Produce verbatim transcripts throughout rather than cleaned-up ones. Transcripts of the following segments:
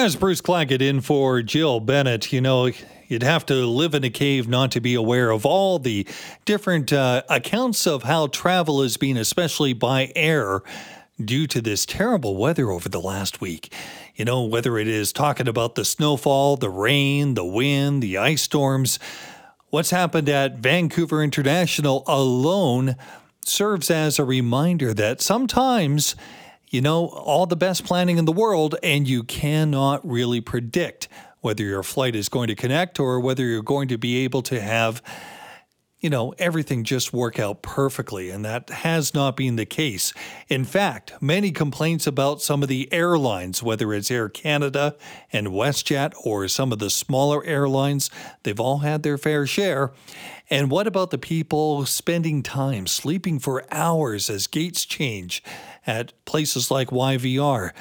As Bruce Claggett in for Jill Bennett. You know, you'd have to live in a cave not to be aware of all the different uh, accounts of how travel has been, especially by air, due to this terrible weather over the last week. You know, whether it is talking about the snowfall, the rain, the wind, the ice storms, what's happened at Vancouver International alone serves as a reminder that sometimes, you know, all the best planning in the world, and you cannot really predict whether your flight is going to connect or whether you're going to be able to have, you know, everything just work out perfectly. And that has not been the case. In fact, many complaints about some of the airlines, whether it's Air Canada and WestJet or some of the smaller airlines, they've all had their fair share. And what about the people spending time sleeping for hours as gates change at places like Y V R?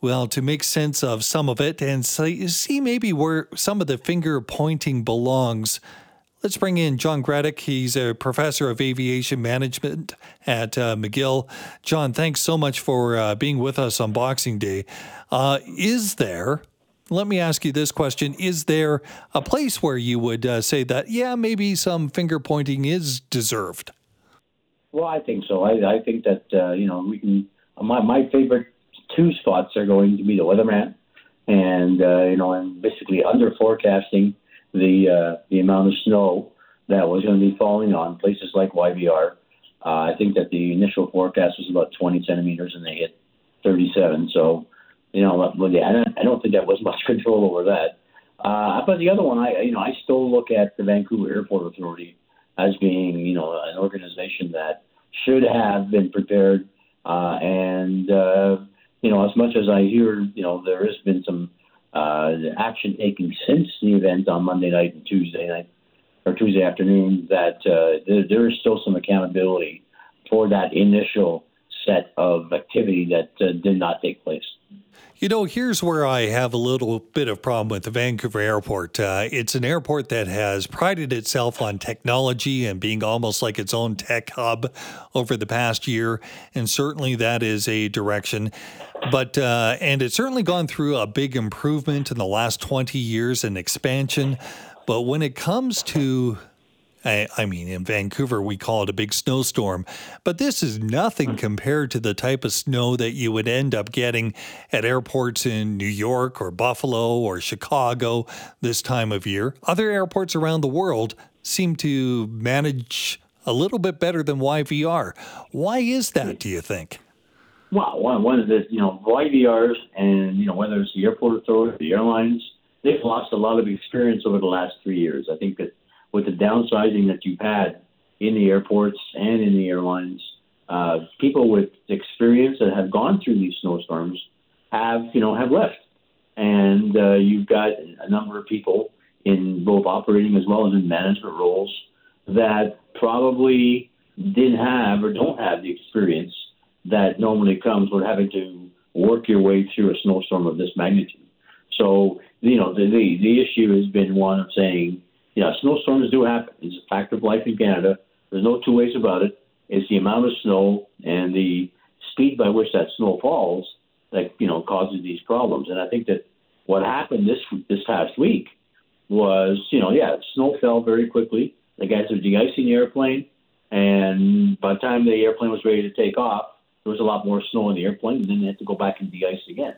Well, to make sense of some of it and see maybe where some of the finger pointing belongs, let's bring in John Gradek. He's a professor of aviation management at uh, McGill. John, thanks so much for uh, being with us on Boxing Day. Uh, is there, let me ask you this question, is there a place where you would uh, say that, yeah, maybe some finger pointing is deserved? Well, I think so. I, I think that, uh, you know, we can. My, my favorite two spots are going to be the weatherman and, uh, you know, and basically under forecasting the uh, the amount of snow that was going to be falling on places like Y V R. Uh, I think that the initial forecast was about twenty centimeters and they hit thirty-seven. So, you know, well, yeah, I don't think that was much control over that. Uh, but the other one, I you know, I still look at the Vancouver Airport Authority as being, you know, an organization that should have been prepared. Uh, and, uh, you know, as much as I hear, you know, there has been some uh, action taken since the event on Monday night and Tuesday night or Tuesday afternoon, that uh, there, there is still some accountability for that initial set of activity that uh, did not take place. You know, here's where I have a little bit of problem with the Vancouver Airport. Uh, it's an airport that has prided itself on technology and being almost like its own tech hub over the past year, and certainly that is a direction. But uh, and it's certainly gone through a big improvement in the last twenty years and expansion. But when it comes to, I, I mean, in Vancouver, we call it a big snowstorm, but this is nothing compared to the type of snow that you would end up getting at airports in New York or Buffalo or Chicago this time of year. Other airports around the world seem to manage a little bit better than Y V R. Why is that, do you think? Well, one of the, you know, Y V Rs and, you know, whether it's the airport authority, the airlines, they've lost a lot of experience over the last three years. I think that with the downsizing that you've had in the airports and in the airlines, uh, people with experience that have gone through these snowstorms have, you know, have left. And uh, you've got a number of people in both operating as well as in management roles that probably didn't have or don't have the experience that normally comes with having to work your way through a snowstorm of this magnitude. So, you know, the the, the issue has been one of saying, yeah, snowstorms do happen. It's a fact of life in Canada. There's no two ways about it. It's the amount of snow and the speed by which that snow falls that, you know, causes these problems. And I think that what happened this this past week was, you know, yeah, snow fell very quickly. The guys were de-icing the airplane, and by the time the airplane was ready to take off, there was a lot more snow in the airplane, and then they had to go back and de-ice again.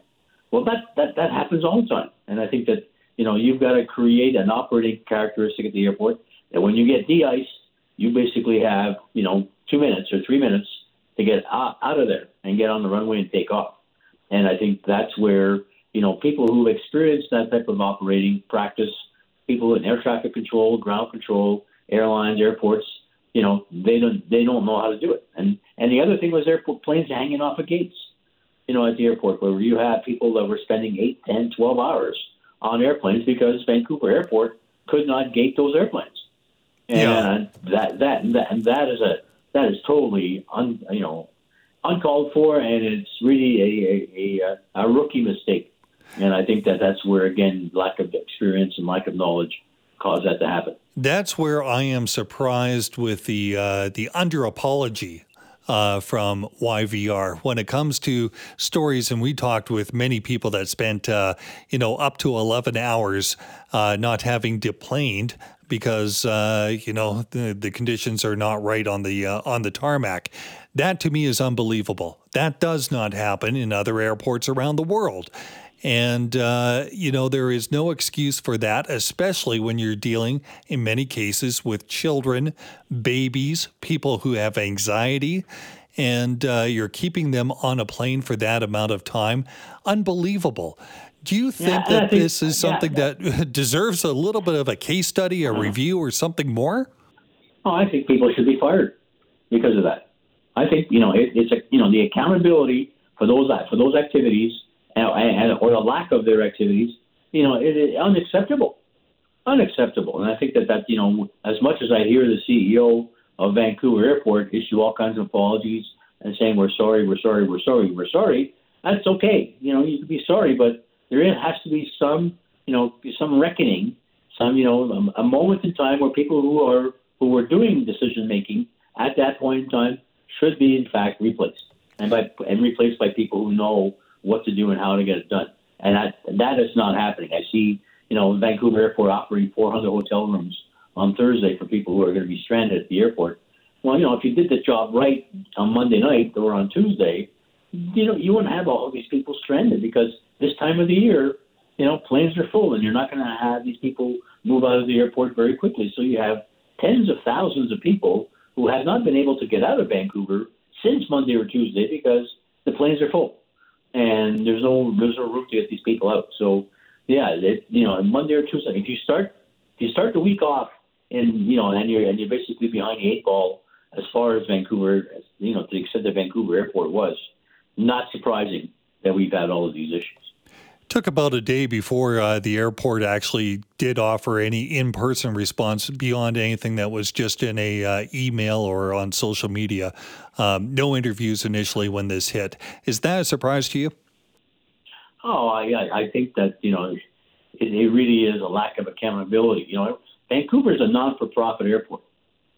Well, that, that, that happens all the time. And I think that, you know, you've got to create an operating characteristic at the airport that when you get de-iced, you basically have, you know, two minutes or three minutes to get out, out of there and get on the runway and take off. And I think that's where, you know, people who've experienced that type of operating practice, people in air traffic control, ground control, airlines, airports, you know, they don't they don't know how to do it. And and the other thing was airport planes hanging off of gates, you know, at the airport, where you have people that were spending eight, ten, twelve hours on airplanes because Vancouver Airport could not gate those airplanes, and yeah. that that that that is a that is totally un, you know uncalled for, and it's really a, a a rookie mistake. And I think that that's where, again, lack of experience and lack of knowledge cause that to happen. That's where I am surprised with the uh, the under apology uh, from Y V R when it comes to stories. And we talked with many people that spent, uh, you know, up to eleven hours uh, not having deplaned because, uh, you know, the, the conditions are not right on the uh, on the tarmac. That to me is unbelievable. That does not happen in other airports around the world. And, uh, you know, there is no excuse for that, especially when you're dealing, in many cases, with children, babies, people who have anxiety, and uh, you're keeping them on a plane for that amount of time. Unbelievable. Do you think yeah, that think, this is something yeah, yeah. that deserves a little bit of a case study, a uh-huh. review, or something more? Oh, I think people should be fired because of that. I think, you know, it, it's, a, you know, the accountability for those for those activities and, or the lack of their activities, you know, it is unacceptable, unacceptable. And I think that, that, you know, as much as I hear the C E O of Vancouver Airport issue all kinds of apologies and saying, we're sorry, we're sorry, we're sorry, we're sorry, that's okay. You know, you can be sorry, but there has to be some, you know, some reckoning, some, you know, a moment in time where people who are, who are doing decision-making at that point in time should be, in fact, replaced and by, and replaced by people who know what to do and how to get it done. And that, that is not happening. I see, you know, Vancouver Airport offering four hundred hotel rooms on Thursday for people who are going to be stranded at the airport. Well, you know, if you did the job right on Monday night or on Tuesday, you know, you wouldn't have all of these people stranded because this time of the year, you know, planes are full and you're not going to have these people move out of the airport very quickly. So you have tens of thousands of people who have not been able to get out of Vancouver since Monday or Tuesday because the planes are full. And there's no there's no route to get these people out. So, yeah, it, you know, Monday or Tuesday, if you start if you start the week off, and you know, and you're and you're basically behind the eight ball as far as Vancouver, you know, to the extent that Vancouver Airport was, not surprising that we've had all of these issues. Took about a day before uh, the airport actually did offer any in-person response beyond anything that was just in a uh, email or on social media. Um, no interviews initially when this hit. Is that a surprise to you? Oh, I, I think that, you know, it, it really is a lack of accountability. You know, Vancouver is a non-for-profit airport.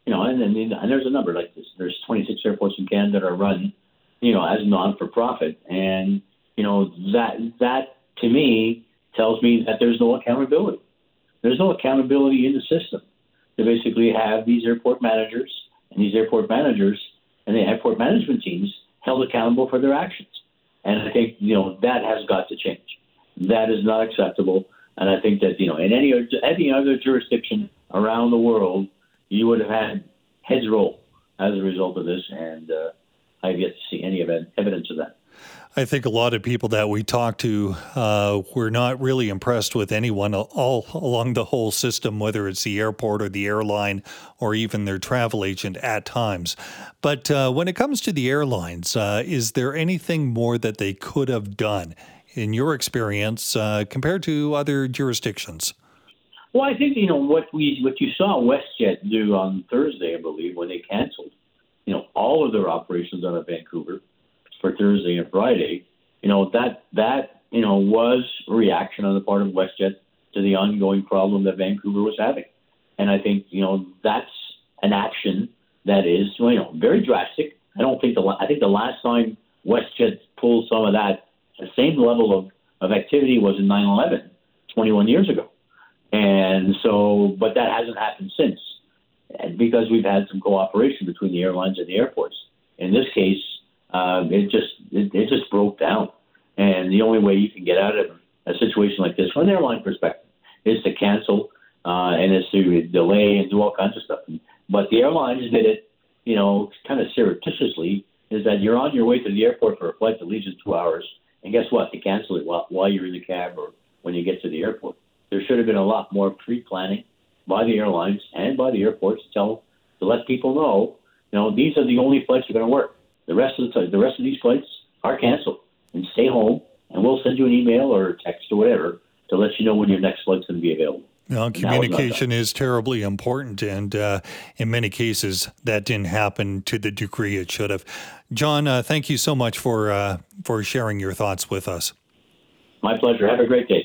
You know, and, and, and there's a number like this. There's twenty-six airports in Canada that are run, you know, as non-for-profit, and you know that that. to me, tells me that there's no accountability. There's no accountability in the system. They basically have these airport managers and these airport managers and the airport management teams held accountable for their actions. And I think, you know, that has got to change. That is not acceptable. And I think that, you know, in any, any other jurisdiction around the world, you would have had heads roll as a result of this. And uh, I've yet to see any evidence of that. I think a lot of people that we talked to uh, were not really impressed with anyone all along the whole system, whether it's the airport or the airline or even their travel agent at times. But uh, when it comes to the airlines, uh, is there anything more that they could have done in your experience uh, compared to other jurisdictions? Well, I think, you know, what we what you saw WestJet do on Thursday, I believe, when they canceled, you know, all of their operations out of Vancouver for Thursday and Friday, you know, that, that, you know, was a reaction on the part of WestJet to the ongoing problem that Vancouver was having. And I think, you know, that's an action that is, you know, very drastic. I don't think the, I think the last time WestJet pulled some of that, the same level of, of activity was in nine eleven, twenty-one years ago. And so, but that hasn't happened since. And because we've had some cooperation between the airlines and the airports. In this case, Um, it just it, it just broke down, and the only way you can get out of a situation like this from an airline perspective is to cancel uh, and is to delay and do all kinds of stuff. But the airlines did it, you know, kind of surreptitiously. Is that you're on your way to the airport for a flight that leaves in two hours, and guess what? They cancel it while, while you're in the cab or when you get to the airport. There should have been a lot more pre-planning by the airlines and by the airports to tell to let people know, you know, these are the only flights that are going to work. The rest of the time, the rest of these flights are canceled, and stay home, and we'll send you an email or a text or whatever to let you know when your next flight's going to be available. Now, communication is terribly important, and uh, in many cases, that didn't happen to the degree it should have. John, uh, thank you so much for uh, for sharing your thoughts with us. My pleasure. Have a great day.